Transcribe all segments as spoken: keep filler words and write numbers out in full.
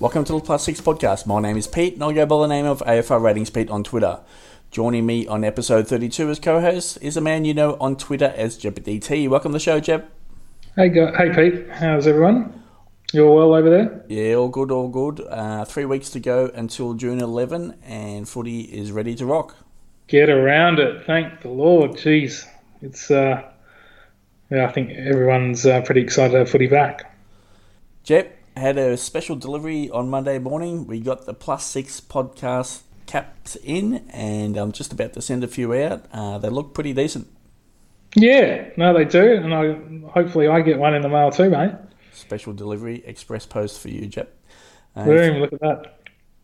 Welcome to the Plus six Podcast. My name is Pete, and I'll go by the name of A F R Ratings Pete on Twitter. Joining me on episode thirty-two as co-host is a man you know on Twitter as Jeb D T. Welcome to the show, Jeb. Hey, go- hey Pete. How's everyone? You all well over there? Yeah, all good, all good. Uh, three weeks to go until June eleventh, and footy is ready to rock. Get around it. Thank the Lord. Jeez. It's, uh, yeah, I think everyone's uh, pretty excited to have footy back. Jeb had a special delivery on Monday morning. We got the Plus six Podcast capped in, and I'm just about to send a few out. Uh, they look pretty decent. Yeah, no, they do, and I hopefully I get one in the mail too, mate. Special delivery, express post for you, Jep. Um, Boom, look at that.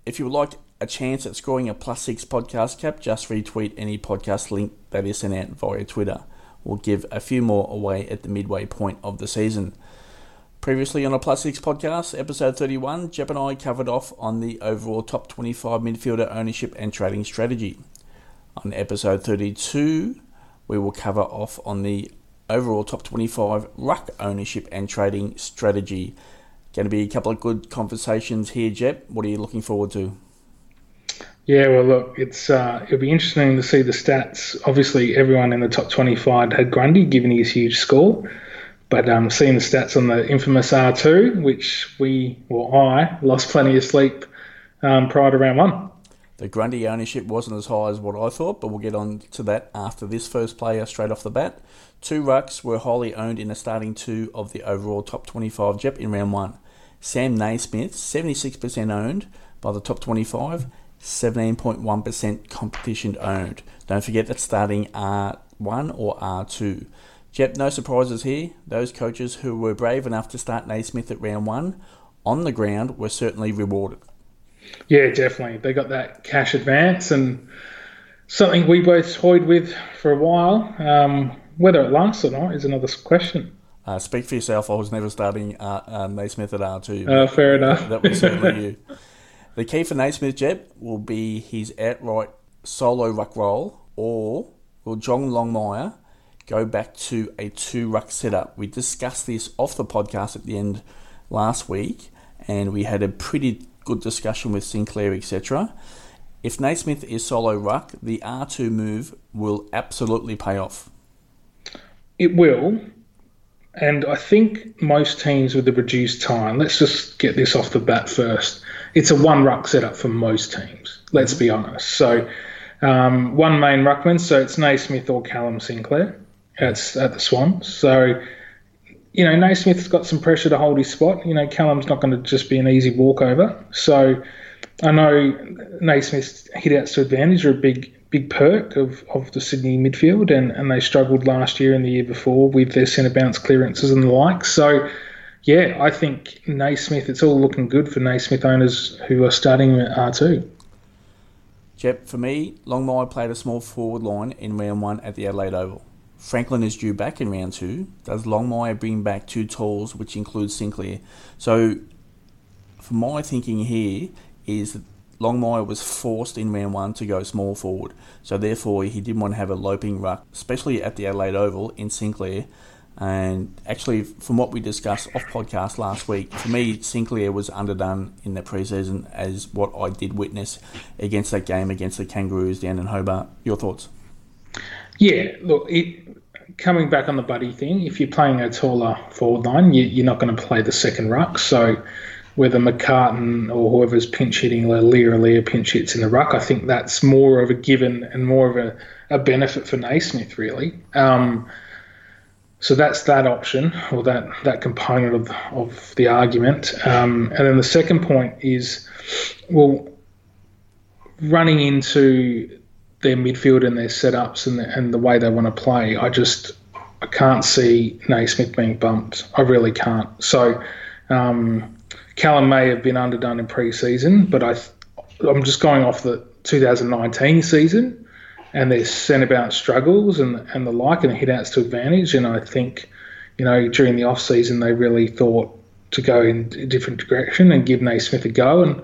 If you would like a chance at scoring a Plus six Podcast cap, just retweet any podcast link that is sent out via Twitter. We'll give a few more away at the midway point of the season. Previously on a Plus six Podcast, episode thirty-one, Jeb and I covered off on the overall top twenty-five midfielder ownership and trading strategy. On episode thirty-two, we will cover off on the overall top twenty-five ruck ownership and trading strategy. Going to be a couple of good conversations here, Jeb. What are you looking forward to? Yeah, well, look, it's uh, it'll be interesting to see the stats. Obviously, everyone in the top twenty-five had Grundy, given his huge score. But um, seeing the stats on the infamous R two, which we, well, I, lost plenty of sleep um, prior to round one. The Grundy ownership wasn't as high as what I thought, but we'll get on to that after this first player straight off the bat. Two rucks were highly owned in a starting two of the overall top twenty-five, Jep, in round one. Sam Naismith, seventy-six percent owned by the top twenty-five, seventeen point one percent competition owned. Don't forget that's starting R one or R two. Jep, no surprises here. Those coaches who were brave enough to start Naismith at round one on the ground were certainly rewarded. Yeah, definitely. They got that cash advance and something we both toyed with for a while. Um, whether it lasts or not is another question. Uh, speak for yourself. I was never starting uh, uh, Naismith at R two. Uh, fair enough. That was certainly you. The key for Naismith, Jep, will be his outright solo ruck role, or will John Longmire go back to a two-ruck setup? We discussed this off the podcast at the end last week, and we had a pretty good discussion with Sinclair, et cetera. If Naismith is solo ruck, the R two move will absolutely pay off. It will, and I think most teams with the reduced time, let's just get this off the bat first, it's a one-ruck setup for most teams, let's be honest. So um, one main ruckman, so it's Naismith or Callum Sinclair. It's at the Swan. So, you know, Naismith's got some pressure to hold his spot. You know, Callum's not going to just be an easy walkover. So I know Naismith's hit-outs to advantage are a big big perk of, of the Sydney midfield, and, and they struggled last year and the year before with their centre bounce clearances and the like. So, yeah, I think Naismith, it's all looking good for Naismith owners who are starting at R two. Jep, for me, Longmire played a small forward line in round one at the Adelaide Oval. Franklin is due back in round two. Does Longmire bring back two talls, which includes Sinclair? So, for my thinking here, is that Longmire was forced in round one to go small forward. So, therefore, he didn't want to have a loping ruck, especially at the Adelaide Oval in Sinclair. And actually, from what we discussed off podcast last week, for me, Sinclair was underdone in the preseason as what I did witness against that game against the Kangaroos down in Hobart. Your thoughts? Yeah, look, it, coming back on the buddy thing, if you're playing a taller forward line, you, you're not going to play the second ruck. So whether McCartan or whoever's pinch hitting, Lear Lear pinch hits in the ruck, I think that's more of a given and more of a, a benefit for Naismith, really. Um, so that's that option, or that, that component of, of the argument. Um, and then the second point is, well, running into their midfield and their setups and the, and the way they want to play, I just I can't see Naismith being bumped. I really can't. So um, Callum may have been underdone in pre-season, but I, I'm just going off the two thousand nineteen season and their centre-bounce struggles and, and the like and the hit-outs to advantage. And I think, you know, during the off-season they really thought to go in a different direction and give Naismith a go. And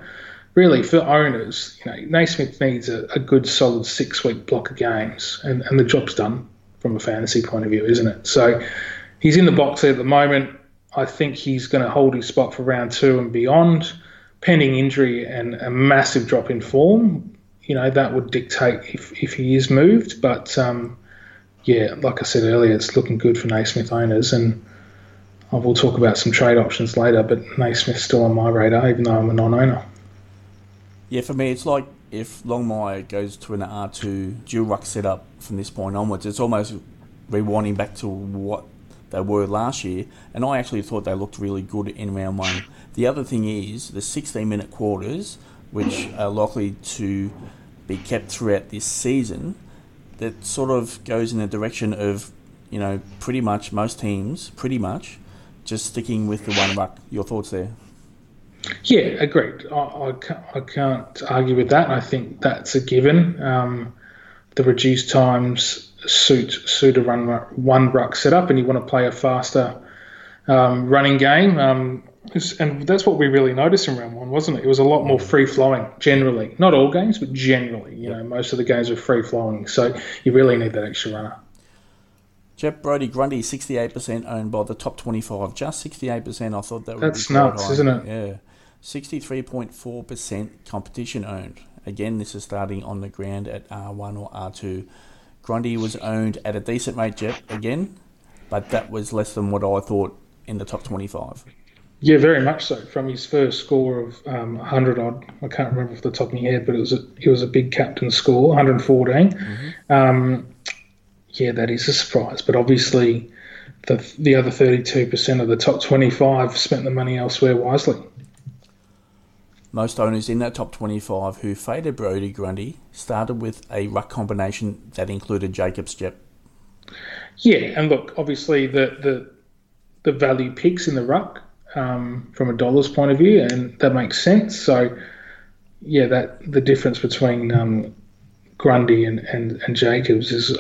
really, for owners, you know, Naismith needs a, a good, solid six-week block of games, and, and the job's done from a fantasy point of view, isn't it? So he's in the box at the moment. I think he's going to hold his spot for round two and beyond, pending injury and a massive drop in form, you know, that would dictate if, if he is moved. But, um, yeah, like I said earlier, it's looking good for Naismith owners, and I will talk about some trade options later, but Naismith's still on my radar, even though I'm a non-owner. Yeah, for me, it's like if Longmire goes to an R two dual ruck setup from this point onwards, it's almost rewinding back to what they were last year, and I actually thought they looked really good in round one. The other thing is the sixteen-minute quarters, which are likely to be kept throughout this season, that sort of goes in the direction of, you know, pretty much most teams, pretty much, just sticking with the one ruck. Your thoughts there? Yeah, agreed. I, I, can't, I can't argue with that. I think that's a given. Um, the reduced times suit suit a run one ruck setup, and you want to play a faster um, running game. Um, and that's what we really noticed in round one, wasn't it? It was a lot more free-flowing generally. Not all games, but generally. You know, most of the games were free-flowing, so you really need that extra runner. Jeb Brody Grundy, sixty-eight percent owned by the top twenty-five. Just sixty-eight percent. I thought that would that's be nuts, high. Isn't it? Yeah. sixty-three point four percent competition owned. Again, this is starting on the ground at R one or R two. Grundy was owned at a decent rate, Jeb, again, but that was less than what I thought in the top twenty-five. Yeah, very much so. From his first score of um, one hundred odd, I can't remember off the top of my head, but it was a, it was a big captain score, one hundred fourteen. Mm-hmm. Um, yeah, that is a surprise. But obviously, the the other thirty-two percent of the top twenty-five spent the money elsewhere wisely. Most owners in that top twenty-five who faded Brody Grundy started with a ruck combination that included Jacobs, Jep. Yeah, and look, obviously the the, the value picks in the ruck um, from a dollars point of view, and that makes sense. So, yeah, that the difference between um, Grundy and, and, and Jacobs is,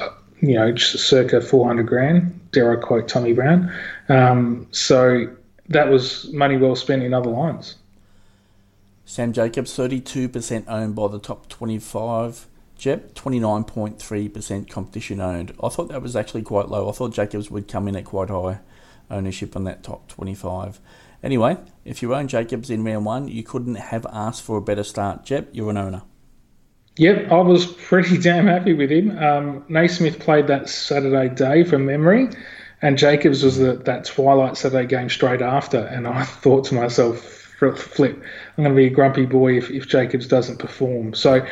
you know, just circa four hundred grand, dare I quote Tommy Brown. Um, so that was money well spent in other lines. Sam Jacobs, thirty-two percent owned by the top twenty-five. Jeb, twenty-nine point three percent competition owned. I thought that was actually quite low. I thought Jacobs would come in at quite high ownership on that top twenty-five. Anyway, if you own Jacobs in round one, you couldn't have asked for a better start. Jeb, you're an owner. Yep, I was pretty damn happy with him. Um, Naismith played that Saturday day from memory, and Jacobs was the, that twilight Saturday game straight after, and I thought to myself, flip, I'm going to be a grumpy boy if, if Jacobs doesn't perform. So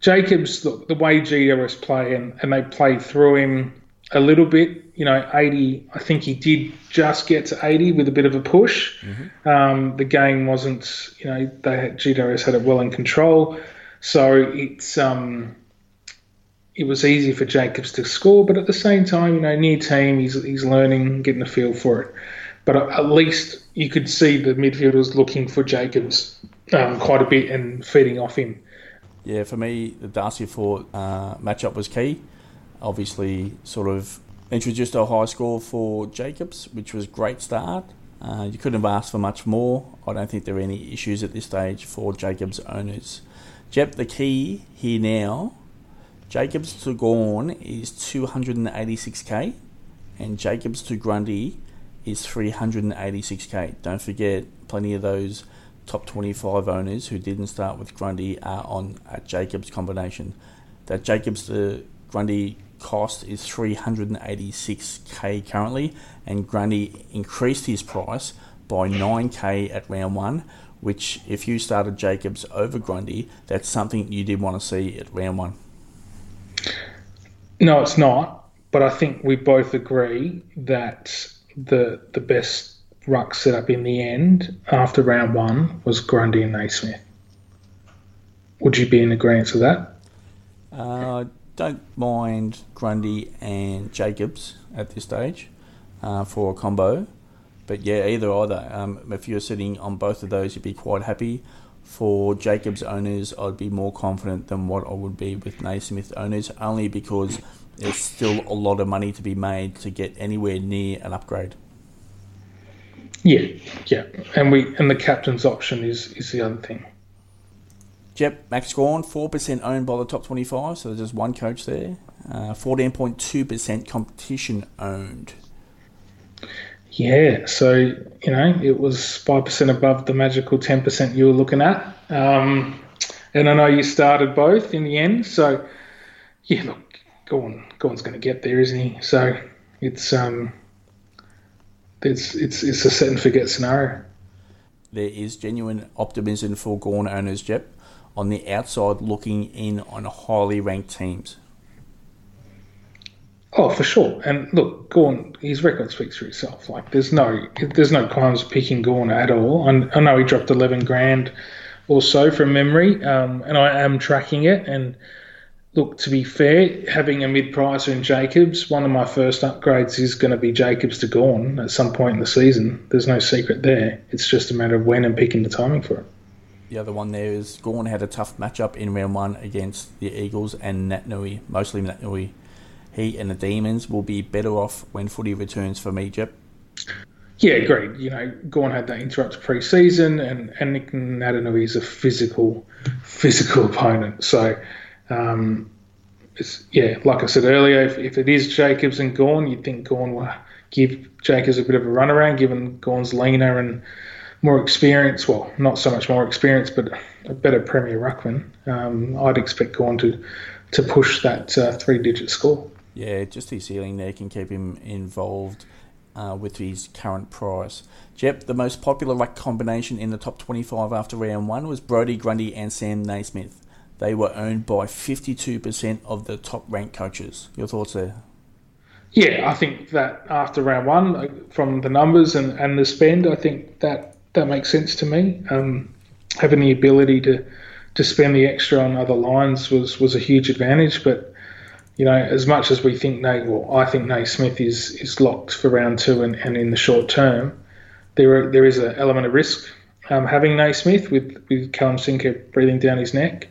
Jacobs, look, the way G W S play, and, and they played through him a little bit, you know, eighty, I think he did just get to eighty with a bit of a push. Mm-hmm. Um, the game wasn't, you know, they had, G W S had it well in control. So it's um, it was easy for Jacobs to score, but at the same time, you know, near team, he's, he's learning, getting a feel for it. But at least you could see the midfielders looking for Jacobs um, quite a bit and feeding off him. Yeah, for me, the Darcy Fort uh, matchup was key. Obviously, sort of introduced a high score for Jacobs, which was a great start. Uh, you couldn't have asked for much more. I don't think there are any issues at this stage for Jacobs owners. Jep, the key here now, Jacobs to Gawn is two hundred eighty-six k and Jacobs to Grundy is three hundred eighty-six k. Don't forget, plenty of those top twenty-five owners who didn't start with Grundy are on a Jacobs combination. That Jacobs to Grundy cost is three hundred eighty-six k currently, and Grundy increased his price by nine k at round one, which if you started Jacobs over Grundy, that's something you did want to see at round one. No, it's not, but I think we both agree that the the best ruck setup in the end after round one was Grundy and Naismith. Would you be in agreement with that? I uh, don't mind Grundy and Jacobs at this stage uh, for a combo. But yeah, either either. Um, if you're sitting on both of those, you'd be quite happy. For Jacobs owners, I'd be more confident than what I would be with Naismith owners, only because there's still a lot of money to be made to get anywhere near an upgrade. Yeah, yeah, and we and the captain's option is, is the other thing. Jep, Max Gawn, four percent owned by the top twenty-five, so there's just one coach there. Uh, fourteen point two percent competition owned. Yeah, so, you know, it was five percent above the magical ten percent you were looking at. Um, and I know you started both in the end. So, yeah, look, Gawn, Gawn's going to get there, isn't he? So it's um, it's it's it's a set and forget scenario. There is genuine optimism for Gawn owners, Jeb, on the outside looking in on highly ranked teams. Oh, for sure. And look, Gawn, his record speaks for itself. Like, there's no there's no qualms picking Gawn at all. I, I know he dropped eleven grand or so from memory, um, and I am tracking it. And look, to be fair, having a mid-pricer in Jacobs, one of my first upgrades is going to be Jacobs to Gawn at some point in the season. There's no secret there. It's just a matter of when and picking the timing for it. The other one there is Gawn had a tough matchup in round one against the Eagles and Nat Nui, mostly Nat Nui. He and the Demons will be better off when footy returns for me, Jeb. Yeah, agreed. You know, Gawn had that interrupt pre-season, and, and Nic Nat is a physical, physical opponent. So, um, it's, yeah, like I said earlier, if, if it is Jacobs and Gawn, you'd think Gawn will give Jacobs a bit of a runaround, given Gawn's leaner and more experience. Well, not so much more experience, but a better Premier Ruckman. Um, I'd expect Gawn to, to push that uh, three-digit score. Yeah, just his ceiling there can keep him involved uh, with his current price. Jeb, the most popular ruck combination in the top twenty-five after round one was Brody Grundy and Sam Naismith. They were owned by fifty-two percent of the top-ranked coaches. Your thoughts there? Yeah, I think that after round one, from the numbers and, and the spend, I think that, that makes sense to me. Um, having the ability to, to spend the extra on other lines was, was a huge advantage, but you know, as much as we think, Nate, well, I think Naismith is, is locked for round two and, and in the short term, there are, there is an element of risk um, having Naismith with, with Callum Sinclair breathing down his neck.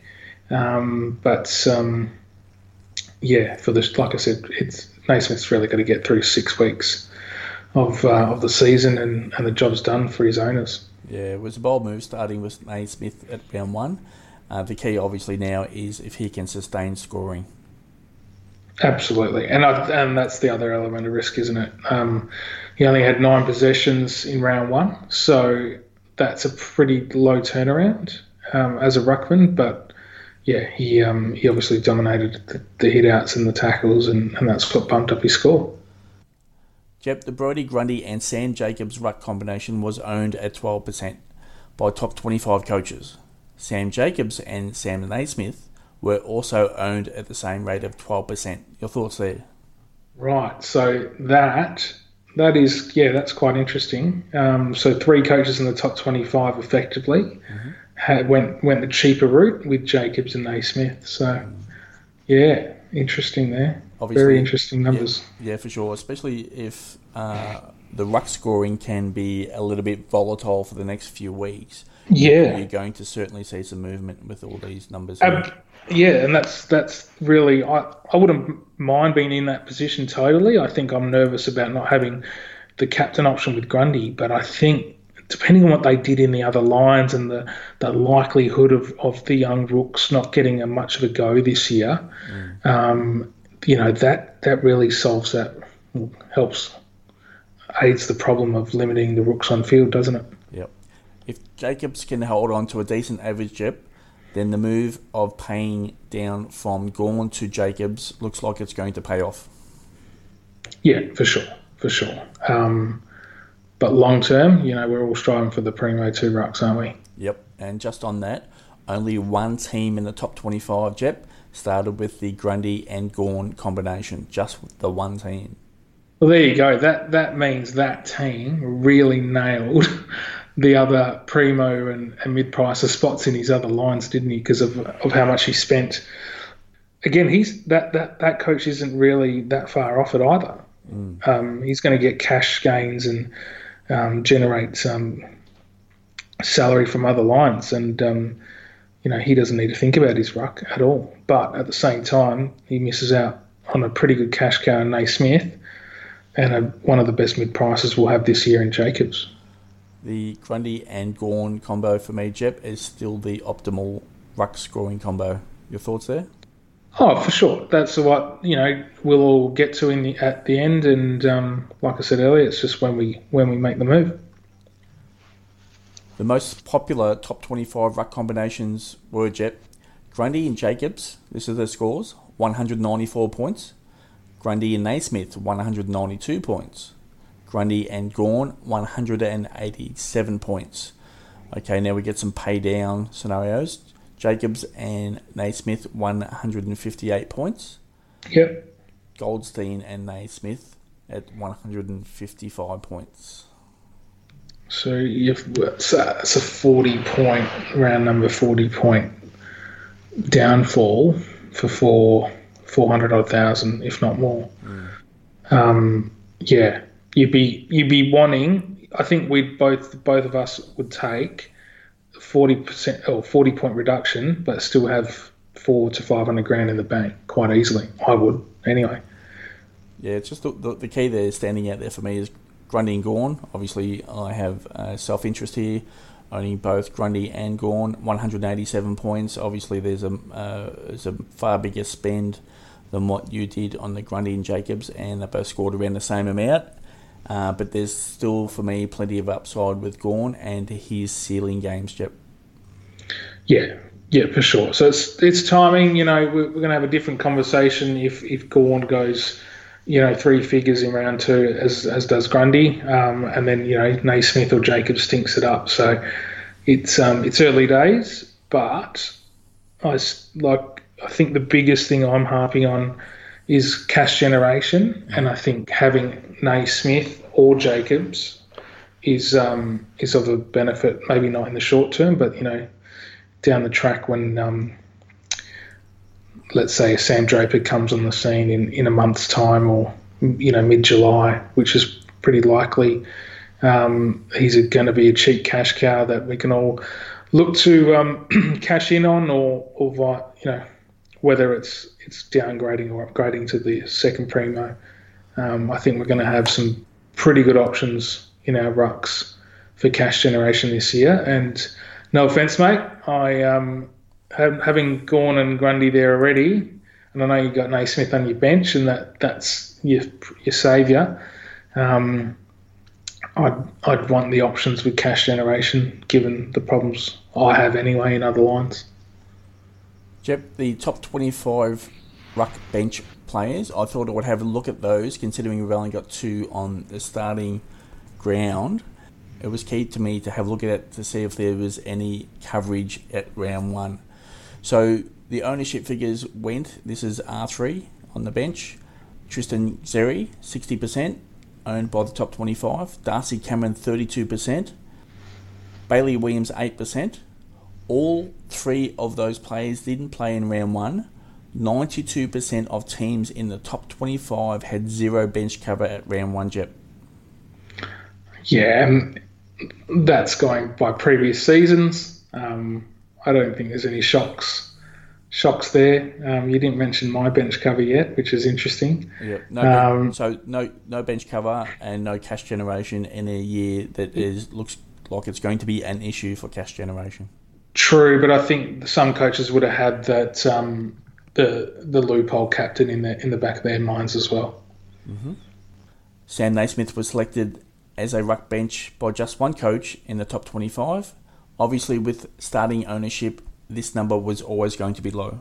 Um, but, um, yeah, for this, like I said, it's Naismith's really going to get through six weeks of uh, of the season and, and the job's done for his owners. Yeah, it was a bold move starting with Naismith at round one. Uh, the key, obviously, now is if he can sustain scoring. Absolutely, and I, and that's the other element of risk, isn't it? Um, he only had nine possessions in round one, so that's a pretty low turnaround um, as a ruckman. But yeah, he um, he obviously dominated the, the hit-outs and the tackles, and, and that's what bumped up his score. Jeb, the Brody Grundy and Sam Jacobs ruck combination was owned at twelve percent by top twenty-five coaches. Sam Jacobs and Sam Naismith were also owned at the same rate of twelve percent. Your thoughts there? Right, so that that is, yeah, that's quite interesting. Um, so three coaches in the top twenty-five effectively mm-hmm. had, went went the cheaper route with Jacobs and Naismith. So, yeah, interesting there. Obviously, very interesting numbers. Yeah, yeah, for sure, especially if uh, the ruck scoring can be a little bit volatile for the next few weeks. Yeah. You're going to certainly see some movement with all these numbers. Um, yeah, and that's that's really, I, I wouldn't mind being in that position totally. I think I'm nervous about not having the captain option with Grundy, but I think depending on what they did in the other lines and the, the likelihood of, of the young rooks not getting a much of a go this year, mm. um, you know, that, that really solves that, helps, aids the problem of limiting the rooks on field, doesn't it? Yep. If Jacobs can hold on to a decent average, Jeb, then the move of paying down from Gawn to Jacobs looks like it's going to pay off. Yeah, for sure, for sure. Um, but long term, you know, we're all striving for the Primo two rucks, aren't we? Yep, and just on that, only one team in the top twenty-five, Jeb, started with the Grundy and Gawn combination, just the one team. Well, there you go. That, that means that team really nailed the other primo and, and mid-pricer spots in his other lines, didn't he, because of, of how much he spent. Again, he's that, that, that coach isn't really that far off it either. Mm. Um, he's going to get cash gains and um, generate some salary from other lines. And, um, you know, he doesn't need to think about his ruck at all. But at the same time, he misses out on a pretty good cash cow in Naismith and a, one of the best mid-prices we'll have this year in Jacobs. The Grundy and Gawn combo for me, Jeb, is still the optimal ruck scoring combo. Your thoughts there? Oh, for sure. That's what, you know, we'll all get to in the, at the end. And um, like I said earlier, it's just when we when we make the move. The most popular top twenty-five ruck combinations were Jeb, Grundy and Jacobs. This is their scores: one hundred ninety-four points. Grundy and Naismith, one hundred ninety-two points. Grundy and Gawn, one hundred eighty-seven points. Okay, now we get some pay down scenarios. Jacobs and Naismith, one hundred fifty-eight points. Yep. Goldstein and Naismith at one hundred fifty-five points. So you've, it's a, it's a forty-point, round number forty-point downfall for four, four hundred odd thousand, if not more. Mm. Um, yeah, you'd be you'd be wanting. I think we'd both both of us would take forty percent or forty-point reduction, but still have four to five hundred grand in the bank quite easily. I would anyway. Yeah, it's just the, the, the key there standing out there for me is Grundy and Gawn. Obviously, I have uh, self-interest here, owning both Grundy and Gawn, one hundred eighty-seven points. Obviously, there's a uh, there's a far bigger spend than what you did on the Grundy and Jacobs, and they both scored around the same amount. Uh, but there's still, for me, plenty of upside with Gawn and his ceiling games, Jep. Yeah, yeah, for sure. So it's it's timing. You know, we're, we're going to have a different conversation if if Gawn goes, you know, three figures in round two, as as does Grundy, um, and then, you know, Naismith or Jacobs stinks it up. So it's um, it's early days, but I like I think the biggest thing I'm harping on is cash generation, and I think having Naismith or Jacobs is um, is of a benefit. Maybe not in the short term, but, you know, down the track when, Um, let's say Sam Draper comes on the scene in, in a month's time, or, you know, mid-July, which is pretty likely. Um, he's going to be a cheap cash cow that we can all look to um, cash in on, or, or you know, whether it's it's downgrading or upgrading to the second primo. Um, I think we're going to have some pretty good options in our rucks for cash generation this year. And no offence, mate, I... Um, having Gawn and Grundy there already, and I know you've got Naismith on your bench, and that, that's your your saviour, um, I'd, I'd want the options with cash generation, given the problems I have anyway in other lines. Jep, the top twenty-five ruck bench players, I thought I would have a look at those, considering we've only got two on the starting ground. It was key to me to have a look at it to see if there was any coverage at round one. So the ownership figures went, this is R three on the bench. Tristan Xerri, sixty percent, owned by the top twenty-five. Darcy Cameron, thirty-two percent. Bailey Williams, eight percent. All three of those players didn't play in round one. ninety-two percent of teams in the top twenty-five had zero bench cover at round one, Jep. Yeah, and that's going by previous seasons. Um I don't think there's any shocks shocks there. Um, you didn't mention my bench cover yet, which is interesting. Yeah, no, um, so no no bench cover and no cash generation in a year that is looks like it's going to be an issue for cash generation. True, but I think some coaches would have had that um, the the loophole captain in the in the back of their minds as well. Mm-hmm. Sam Naismith was selected as a ruck bench by just one coach in the top twenty-five. Obviously, with starting ownership, this number was always going to be low.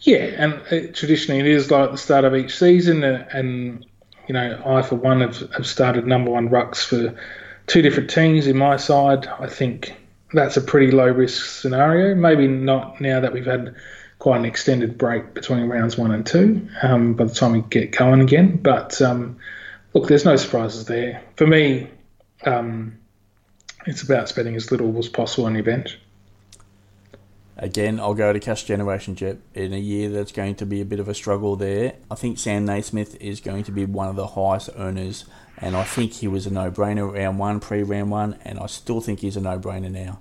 Yeah, and it, traditionally it is like the start of each season, and, and you know, I, for one, have, have started number one rucks for two different teams in my side. I think that's a pretty low-risk scenario. Maybe not now that we've had quite an extended break between rounds one and two um, by the time we get going again. But, um, look, there's no surprises there. For me, um, it's about spending as little as possible on your bench. Again, I'll go to cash generation, Jep. In a year that's going to be a bit of a struggle there, I think Sam Naismith is going to be one of the highest earners, and I think he was a no-brainer round one, pre-round one, and I still think he's a no-brainer now.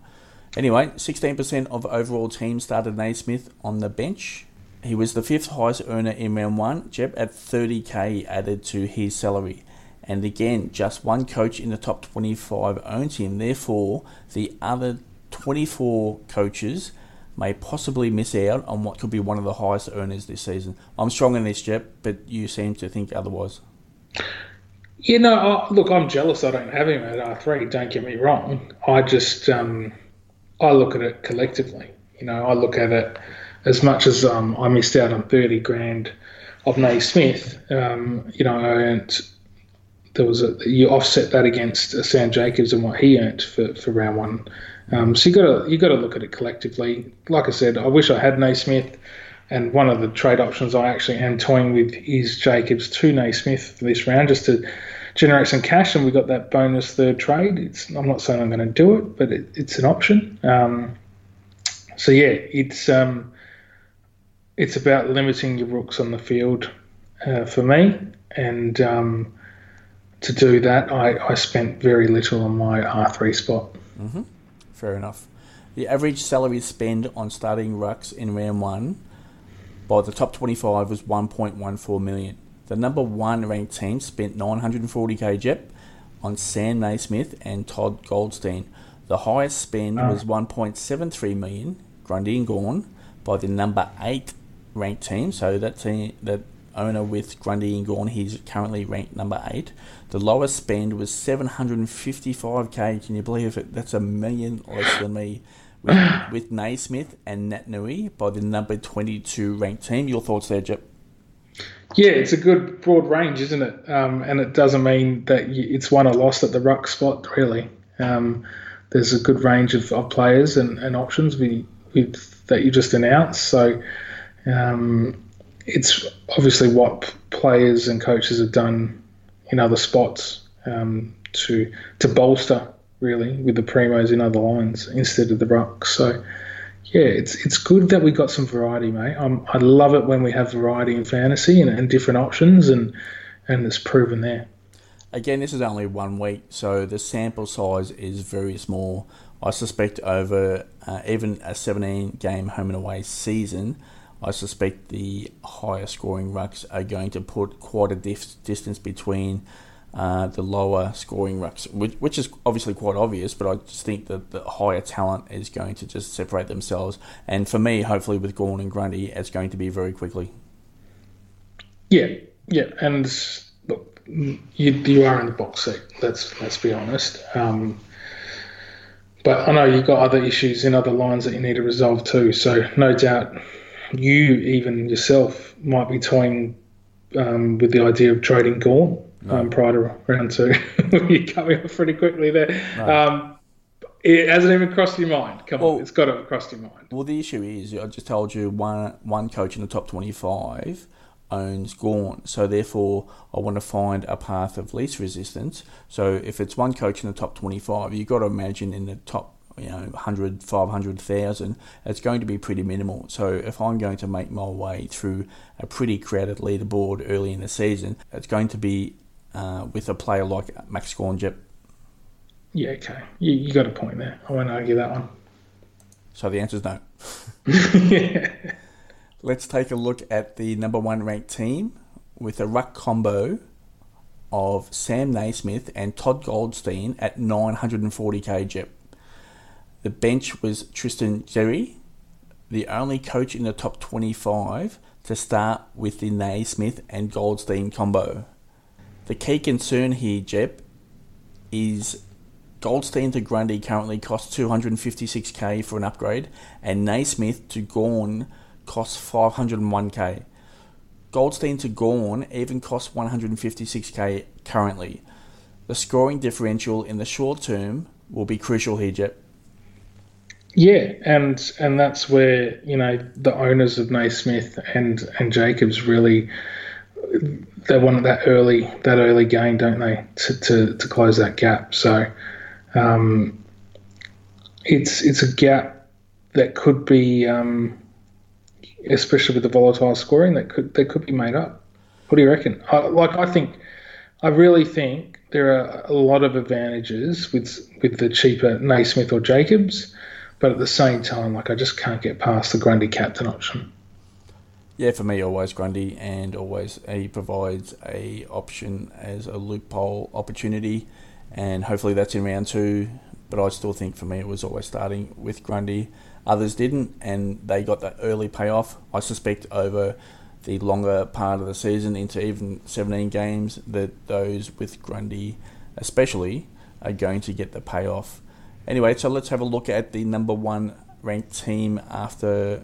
Anyway, sixteen percent of overall teams started Naismith on the bench. He was the fifth highest earner in round one, Jep, at thirty K added to his salary. And again, just one coach in the top twenty-five owns him. Therefore, the other twenty-four coaches may possibly miss out on what could be one of the highest earners this season. I'm strong in this, Jeb, but you seem to think otherwise. You know, I, look, I'm jealous I don't have him at R three, don't get me wrong. I just, um, I look at it collectively. You know, I look at it as much as um, I missed out on thirty grand of Naismith, um, you know, and there was a, you offset that against Sam Jacobs and what he earned for, for round one. Um, so you got to you got to look at it collectively. Like I said, I wish I had Naismith, and one of the trade options I actually am toying with is Jacobs to Naismith for this round, just to generate some cash, and we got that bonus third trade. It's, I'm not saying I'm going to do it, but it, it's an option. Um, so yeah, it's um, it's about limiting your rooks on the field uh, for me, and um, to do that, I, I spent very little on my R three spot. Mm-hmm. Fair enough. The average salary spend on starting rucks in round one by the top twenty-five was one point one four million. The number one ranked team spent nine hundred forty thousand, Jep, on Sam Naismith and Todd Goldstein. The highest spend oh. was one point seven three million, Grundy and Gawn, by the number eight ranked team. So that team, that owner with Grundy and Gawn, he's currently ranked number eight. The lowest spend was seven hundred fifty-five thousand. Can you believe it? That's a million less than me. With, with Naismith and Nat Nui by the number twenty-two ranked team. Your thoughts there, Jep? Yeah, it's a good broad range, isn't it? Um, and it doesn't mean that you, it's won or lost at the ruck spot, really. Um, there's a good range of, of players and, and options we, with, that you just announced. So um, it's obviously what players and coaches have done in other spots um, to to bolster, really, with the primos in other lines instead of the rucks. So, yeah, it's it's good that we got some variety, mate. I'm, I love it when we have variety in fantasy and, and different options, and, and it's proven there. Again, this is only one week, so the sample size is very small. I suspect over uh, even a seventeen-game home and away season, I suspect the higher scoring rucks are going to put quite a dif- distance between uh, the lower scoring rucks, which, which is obviously quite obvious, but I just think that the higher talent is going to just separate themselves. And for me, hopefully with Gawn and Grundy, it's going to be very quickly. Yeah, yeah. And look, you, you are in the box seat, let's, let's be honest. Um, but I know you've got other issues in other lines that you need to resolve too, so no doubt you, even yourself, might be toying um, with the idea of trading Gawn no. um, prior to round two. You cut me off pretty quickly there. No. Um, it hasn't even crossed your mind. Come well, on, it's got to have crossed your mind. Well, the issue is, I just told you, one one coach in the top twenty-five owns Gawn, so therefore I want to find a path of least resistance. So if it's one coach in the top twenty-five, you've got to imagine in the top, you know, one hundred, five hundred thousand, it's going to be pretty minimal. So if I'm going to make my way through a pretty crowded leaderboard early in the season, it's going to be uh, with a player like Max Gawn. Yeah, okay. You, you got a point there. I won't argue that one. So the answer's no. Yeah. Let's take a look at the number one ranked team with a ruck combo of Sam Naismith and Todd Goldstein at nine hundred forty thousand, Jep. The bench was Tristan Xerri, the only coach in the top twenty-five to start with the Naismith and Goldstein combo. The key concern here, Jeb, is Goldstein to Grundy currently costs two hundred fifty-six thousand for an upgrade, and Naismith to Gawn costs five hundred one thousand. Goldstein to Gawn even costs one hundred fifty-six thousand currently. The scoring differential in the short term will be crucial here, Jeb. Yeah, and and that's where, you know, the owners of Naismith and, and Jacobs really, they want that early that early game, don't they, to to, to close that gap. So um, it's it's a gap that could be, um, especially with the volatile scoring, that could that could be made up. What do you reckon? I, like I think, I really think there are a lot of advantages with with the cheaper Naismith or Jacobs. But at the same time, like, I just can't get past the Grundy captain option. Yeah, for me, always Grundy, and always he provides a option as a loophole opportunity, and hopefully that's in round two. But I still think for me it was always starting with Grundy. Others didn't, and they got that early payoff. I suspect over the longer part of the season, into even seventeen games, that those with Grundy especially are going to get the payoff. Anyway, so let's have a look at the number one ranked team after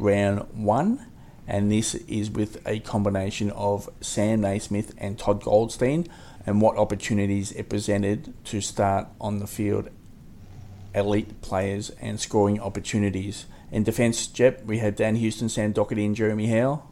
round one. And this is with a combination of Sam Naismith and Todd Goldstein, and what opportunities it presented to start on the field, elite players and scoring opportunities. In defence, Jep, we had Dan Houston, Sam Doherty and Jeremy Howe.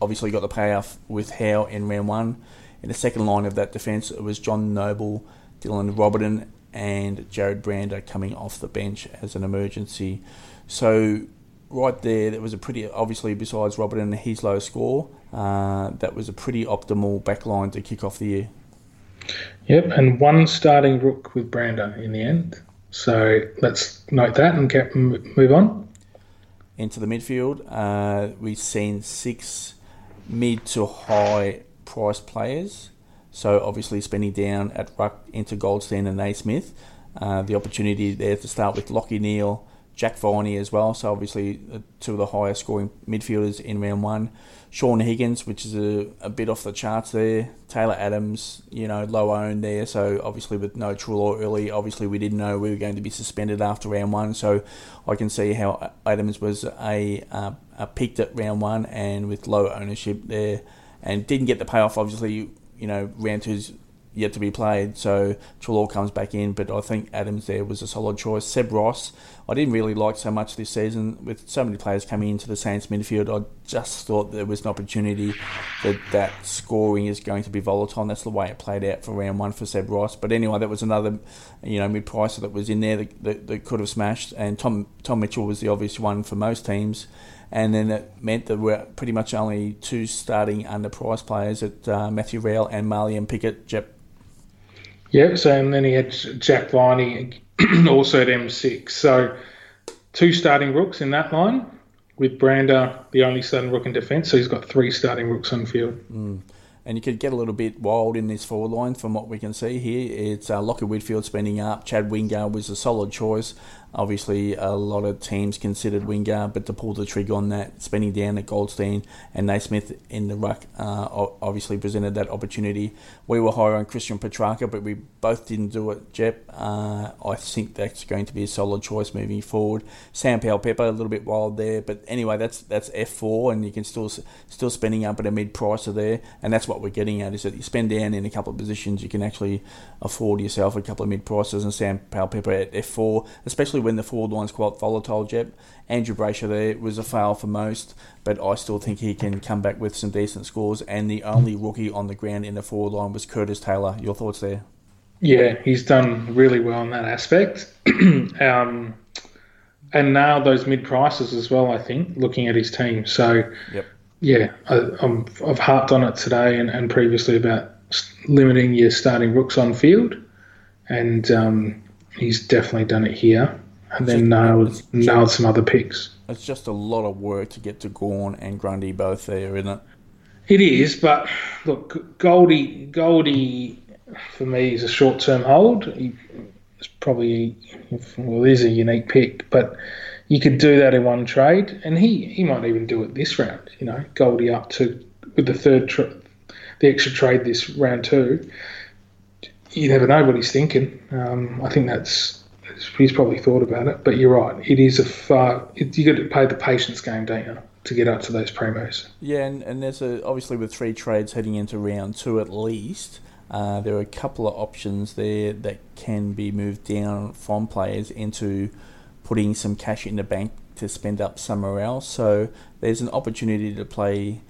Obviously got the payoff with Howe in round one. In the second line of that defence, it was John Noble, Dylan Roberton and Jared Brander coming off the bench as an emergency. So right there, that was a pretty, obviously besides Robert and his low score, uh, that was a pretty optimal backline to kick off the year. Yep, and one starting rook with Brander in the end. So let's note that and get, move on. Into the midfield, uh, we've seen six mid to high price players. So obviously spending down at ruck into Goldstein and Naismith. Uh, the opportunity there to start with Lachie Neale, Jack Viney as well, so obviously two of the highest scoring midfielders in round one. Sean Higgins, which is a, a bit off the charts there. Taylor Adams, you know, low owned there, so obviously with no Trelaw early, obviously we didn't know we were going to be suspended after round one, so I can see how Adams was a, uh, a peaked at round one and with low ownership there, and didn't get the payoff, obviously, you know, round two's yet to be played, so Trelaw comes back in, but I think Adams there was a solid choice. Seb Ross, I didn't really like so much this season, with so many players coming into the Saints midfield. I just thought there was an opportunity that that scoring is going to be volatile, and that's the way it played out for round one for Seb Ross. But anyway, that was another, you know, mid-pricer that was in there that, that, that could have smashed, and Tom Tom Mitchell was the obvious one for most teams. And then that meant that we're pretty much only two starting underpriced players at uh, Matthew Rail and Marlian Pickett. Jep. Yep, so and then he had Jack Viney also at M six. So two starting rooks in that line, with Brander the only starting rook in defence, so he's got three starting rooks on field. Mm. And you could get a little bit wild in this forward line from what we can see here. It's uh, Lachie Whitfield spending up. Chad Wingard was a solid choice. Obviously, a lot of teams considered Wingard, but to pull the trigger on that, spending down at Goldstein and Naismith in the ruck uh, obviously presented that opportunity. We were higher on Christian Petrarca, but we both didn't do it, Jep. Uh, I think that's going to be a solid choice moving forward. Sam Powell Pepper, a little bit wild there, but anyway, that's that's F four, and you can still still spending up at a mid-pricer there, and that's what we're getting at is that you spend down in a couple of positions, you can actually afford yourself a couple of mid-prices and Sam Powell Pepper at F four, especially when the forward line's quite volatile, Jeb. Andrew Brayshaw there was a fail for most, but I still think he can come back with some decent scores, and the only rookie on the ground in the forward line was Curtis Taylor. Your thoughts there? Yeah, he's done really well in that aspect. um, and now those mid-prices as well, I think, looking at his team. So, yep. Yeah, I, I'm, I've harped on it today and, and previously about limiting your starting rooks on field, and um, he's definitely done it here, and then nailed, nailed some other picks. It's just a lot of work to get to Gawn and Grundy both there, isn't it? It is, but look, Goldie, Goldie for me is a short-term hold. It's probably, well, it is a unique pick, but you could do that in one trade, and he, he might even do it this round. You know, Goldie up to with the third, tra- the extra trade this round two. You never know what he's thinking. Um, I think that's he's probably thought about it. But you're right, it is a far. It, you got to play the patience game, don't you, to get up to those promos? Yeah, and, and there's a, obviously with three trades heading into round two at least. Uh, there are a couple of options there that can be moved down from players into putting some cash in the bank to spend up somewhere else. So there's an opportunity to play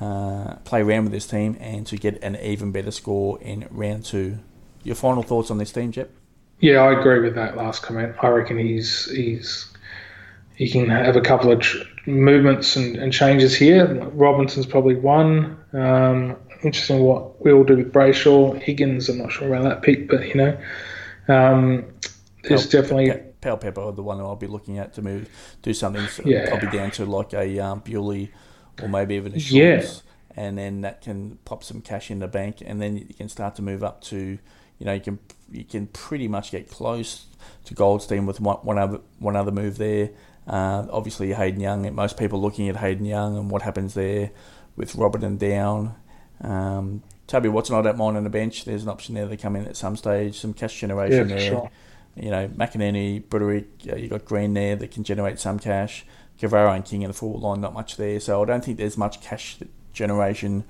uh, play around with this team and to get an even better score in round two. Your final thoughts on this team, Jep? Yeah, I agree with that last comment. I reckon he's he's he can have a couple of tr- movements and, and changes here. Robinson's probably one. Um, interesting what we all do with Brayshaw. Higgins, I'm not sure around that pick, but, you know, um, there's oh, definitely... Okay. Powell Pepper, the one that I'll be looking at to move, do something. So yeah. I'll be down to like a um, Bewley or maybe even a Schultz, yeah. And then that can pop some cash in the bank, and then you can start to move up to, you know, you can you can pretty much get close to Goldstein with one, one other one other move there. Uh, obviously, Hayden Young, most people looking at Hayden Young and what happens there with Roberton down. Um, Toby Watson, I don't mind on the bench. There's an option there to come in at some stage. Some cash generation yeah, there. Sure. You know, McInerney, Broderick, you've got Green there that can generate some cash. Guevara and King in the forward line, not much there. So I don't think there's much cash generation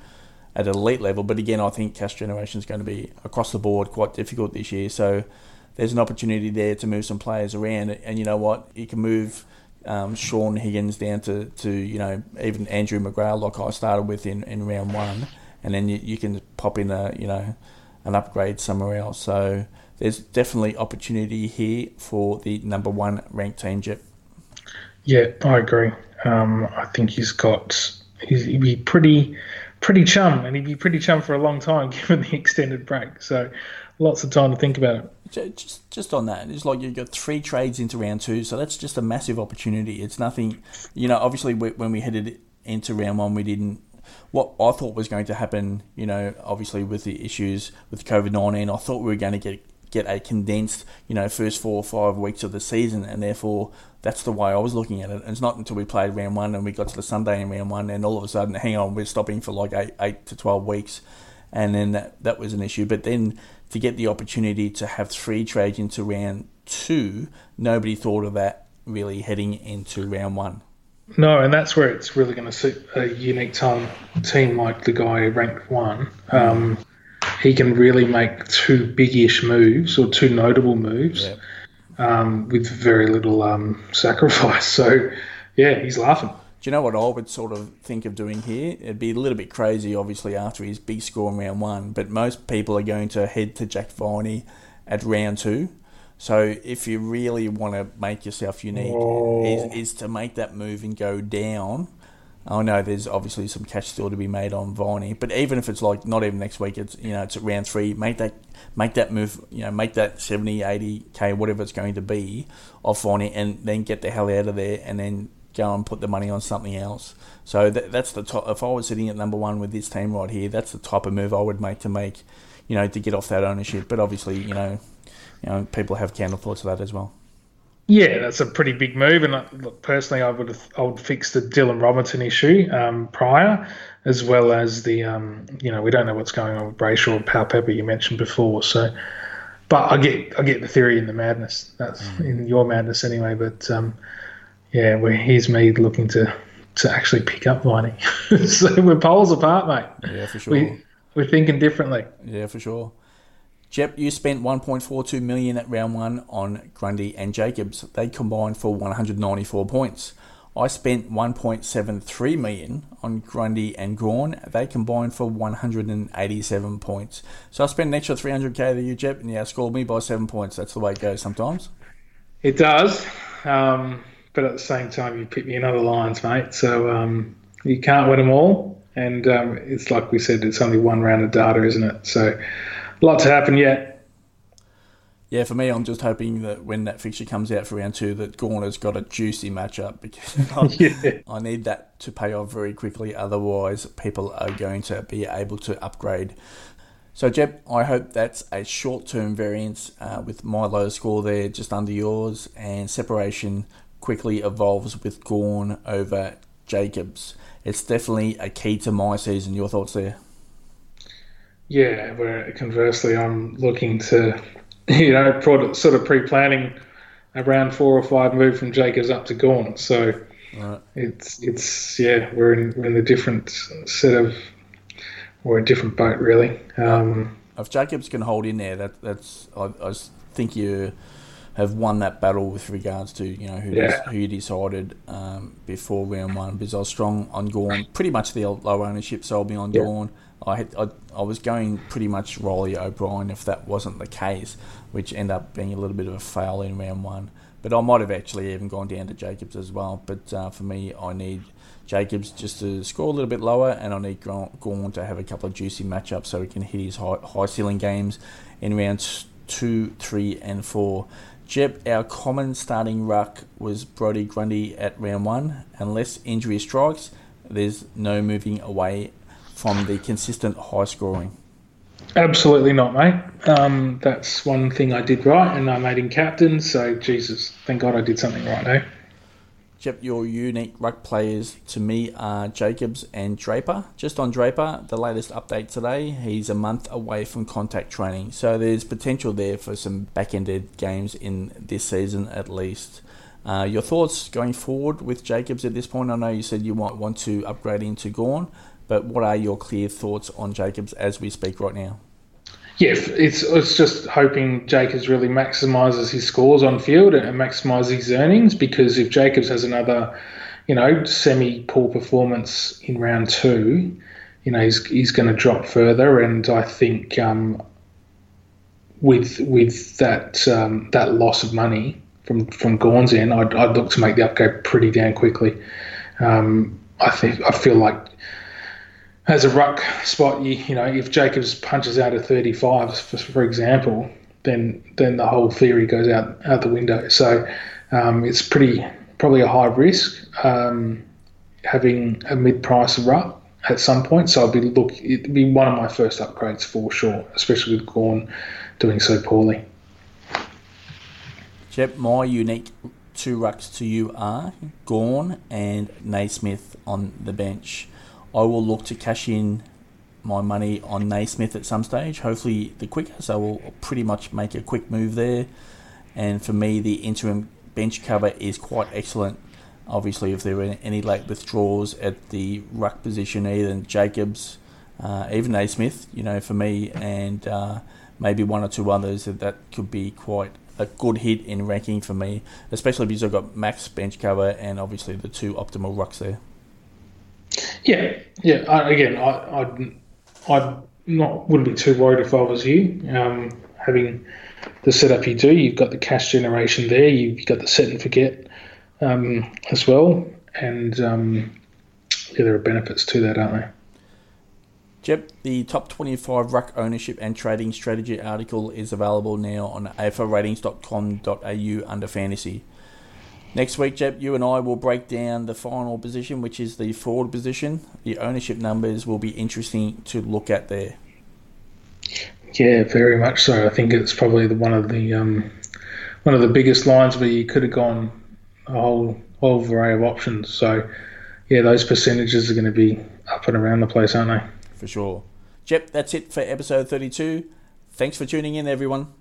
at elite level. But again, I think cash generation is going to be across the board quite difficult this year. So there's an opportunity there to move some players around. And you know what? You can move um, Sean Higgins down to, to, you know, even Andrew McGrath, like I started with in, in round one. And then you, you can pop in a, you know, an upgrade somewhere else. So there's definitely opportunity here for the number one ranked team, Jep. Yeah, I agree. Um, I think he's got he's, he'd be pretty, pretty chum, and he'd be pretty chum for a long time given the extended break. So, lots of time to think about it. Just, just on that, it's like you've got three trades into round two, so that's just a massive opportunity. It's nothing, you know. Obviously, we, when we headed into round one, we didn't. What I thought was going to happen, you know, obviously with the issues with COVID nineteen, I thought we were going to get. get a condensed, you know, first four or five weeks of the season, and therefore that's the way I was looking at it. And it's not until we played round one and we got to the Sunday in round one and all of a sudden, hang on, we're stopping for like eight, eight to twelve weeks, and then that, that was an issue. But then to get the opportunity to have three trades into round two, nobody thought of that really heading into round one. No, and that's where it's really going to suit a unique time team like the guy ranked one. Um, He can really make two big-ish moves or two notable moves yep. um, with very little um, sacrifice. So, yeah, he's laughing. Do you know what I would sort of think of doing here? It'd be a little bit crazy, obviously, after his big score in round one, but most people are going to head to Jack Viney at round two. So if you really want to make yourself unique, is, is to make that move and go down. I know there's obviously some cash still to be made on Viney, but even if it's like not even next week, it's you know it's at round three. Make that make that move, you know, make that seventy, eighty k, whatever it's going to be, off Viney, and then get the hell out of there, and then go and put the money on something else. So that, that's the top. If I was sitting at number one with this team right here, that's the type of move I would make to make, you know, to get off that ownership. But obviously, you know, you know, people have counter thoughts of that as well. Yeah, that's a pretty big move, and look, personally, I would have, I would fix the Dylan Roberton issue um, prior, as well as the um, you know we don't know what's going on with Brayshaw, Powell Pepper you mentioned before. So, but I get I get the theory and the madness. That's mm. in your madness anyway. But um, yeah, well, here's me looking to, to actually pick up Viney. So we're poles apart, mate. Yeah, for sure. We, we're thinking differently. Yeah, for sure. Jep, you spent one point four two million dollars at round one on Grundy and Jacobs. They combined for one hundred ninety-four points. I spent one point seven three million dollars on Grundy and Gawn. They combined for one hundred eighty-seven points. So I spent an extra three hundred k to you, Jep, and you outscored me by seven points. That's the way it goes sometimes. It does. Um, but at the same time, you picked me in other lines, mate. So um, you can't win them all. And um, it's like we said, it's only one round of data, isn't it? So... lot to happen yet. Yeah, for me, I'm just hoping that when that fixture comes out for round two, that Gorner's got a juicy matchup because I, yeah. I need that to pay off very quickly. Otherwise, people are going to be able to upgrade. So, Jeb, I hope that's a short-term variance uh, with my low score there just under yours, and separation quickly evolves with Gawn over Jacobs. It's definitely a key to my season. Your thoughts there? Yeah, where conversely, I'm looking to, you know, sort of pre-planning around four or five move from Jacobs up to Gawn. So right. it's it's yeah, we're in we're in a different set of or a different boat really. Um, if Jacobs can hold in there, that that's I, I think you have won that battle with regards to you know who yeah. who you decided um, before round one. Because I was strong on Gawn, pretty much the low ownership, so I'll be on yeah. Gawn. I, had, I I was going pretty much Riley O'Brien if that wasn't the case, which ended up being a little bit of a fail in round one. But I might have actually even gone down to Jacobs as well. But uh, for me, I need Jacobs just to score a little bit lower, and I need Gawn to have a couple of juicy matchups so he can hit his high, high ceiling games in rounds two, three, and four. Jeb, our common starting ruck was Brody Grundy at round one. Unless injury strikes, there's no moving away from the consistent high scoring? Absolutely not, mate. Um, that's one thing I did right, and I made him captain, so Jesus, thank God I did something right, eh? Jep, your unique ruck players to me are Jacobs and Draper. Just on Draper, the latest update today, he's a month away from contact training. So there's potential there for some back-ended games in this season at least. Uh, your thoughts going forward with Jacobs at this point? I know you said you might want to upgrade into Gawn, but what are your clear thoughts on Jacobs as we speak right now? Yeah, it's it's just hoping Jacobs really maximises his scores on field and maximises his earnings, because if Jacobs has another, you know, semi-poor performance in round two, you know, he's he's going to drop further. And I think um, with with that um, that loss of money from from Gawn's end, I'd, I'd look to make the upgrade pretty damn quickly. Um, I think I feel like. As a ruck spot, you, you know, if Jacobs punches out a thirty-five, for, for example, then then the whole theory goes out, out the window. So um, it's pretty probably a high risk um, having a mid-price ruck at some point. So I'll be look, it'd be one of my first upgrades for sure, especially with Gawn doing so poorly. Jep, my unique two rucks to you are Gawn and Naismith on the bench. I will look to cash in my money on Naismith at some stage, hopefully the quicker, so I will pretty much make a quick move there. And for me, the interim bench cover is quite excellent. Obviously, if there were any late withdrawals at the ruck position, either Jacobs, uh, even Naismith, you know, for me, and uh, maybe one or two others, that, that could be quite a good hit in ranking for me, especially because I've got max bench cover and obviously the two optimal rucks there. Yeah, yeah. I, again, I, I'd, I'd not wouldn't be too worried if I was you. Um, having the setup you do, you've got the cash generation there. You've got the set and forget um, as well, and um, yeah, there are benefits to that, aren't there? Jep, the top twenty-five ruck ownership and trading strategy article is available now on a f r ratings dot com dot a u under fantasy. Next week, Jep, you and I will break down the final position, which is the forward position. The ownership numbers will be interesting to look at there. Yeah, very much so. I think it's probably the, one of the um, one of the biggest lines where you could have gone a whole whole array of options. So, yeah, those percentages are going to be up and around the place, aren't they? For sure. Jep, that's it for episode thirty-two. Thanks for tuning in, everyone.